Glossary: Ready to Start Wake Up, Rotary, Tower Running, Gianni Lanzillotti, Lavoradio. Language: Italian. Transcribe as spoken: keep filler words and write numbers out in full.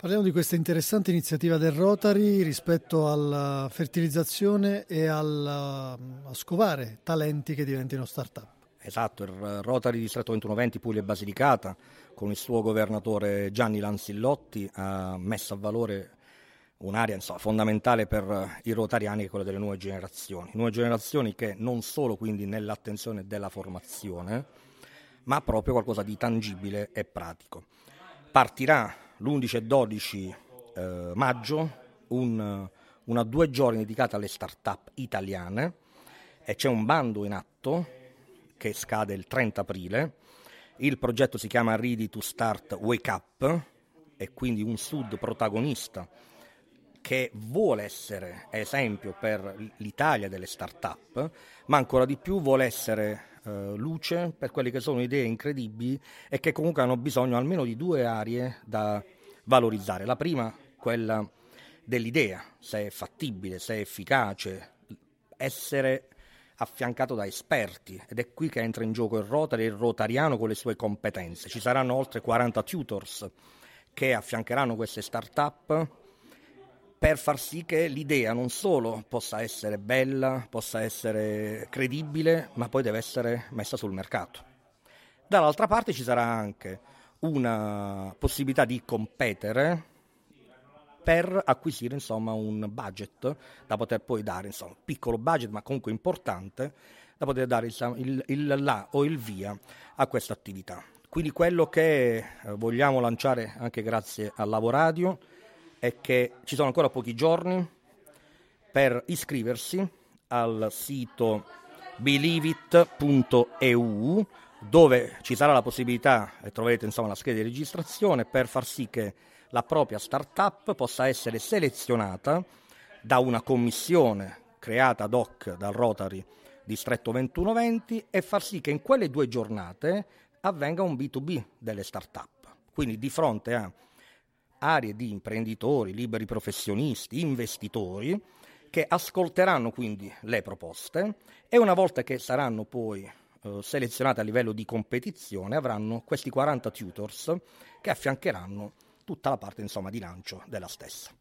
Parliamo di questa interessante iniziativa del Rotary rispetto alla fertilizzazione e al, a scovare talenti che diventino start-up. Esatto, il Rotary Distretto ventuno venti Puglia e Basilicata, con il suo governatore Gianni Lanzillotti, ha messo a valore un'area insomma, fondamentale per i rotariani, che è quella delle nuove generazioni. Nuove generazioni che non solo quindi nell'attenzione della formazione, ma proprio qualcosa di tangibile e pratico. Partirà l'undici e dodici eh, maggio, un, una due giorni dedicata alle start-up italiane, e c'è un bando in atto che scade il trenta aprile. Il progetto si chiama Ready to Start Wake Up, e quindi un Sud protagonista che vuole essere esempio per l'Italia delle start-up, ma ancora di più vuole essere luce per quelle che sono idee incredibili e che comunque hanno bisogno almeno di due aree da valorizzare. La prima, quella dell'idea, se è fattibile, se è efficace, essere affiancato da esperti, ed è qui che entra in gioco il Rotary e il rotariano con le sue competenze. Ci saranno oltre quaranta tutors che affiancheranno queste start-up per far sì che l'idea non solo possa essere bella, possa essere credibile, ma poi deve essere messa sul mercato. Dall'altra parte ci sarà anche una possibilità di competere per acquisire insomma un budget da poter poi dare, insomma, piccolo budget ma comunque importante, da poter dare il, il, il là o il via a questa attività. Quindi quello che vogliamo lanciare anche grazie al Lavoradio è che ci sono ancora pochi giorni per iscriversi al sito Believeit punto e u, dove ci sarà la possibilità, e troverete insomma la scheda di registrazione, per far sì che la propria startup possa essere selezionata da una commissione creata ad hoc dal Rotary Distretto ventuno venti, e far sì che in quelle due giornate avvenga un B due B delle startup. Quindi di fronte a aree di imprenditori, liberi professionisti, investitori, che ascolteranno quindi le proposte, e una volta che saranno poi eh, selezionate a livello di competizione, avranno questi quaranta tutors che affiancheranno tutta la parte insomma di lancio della stessa.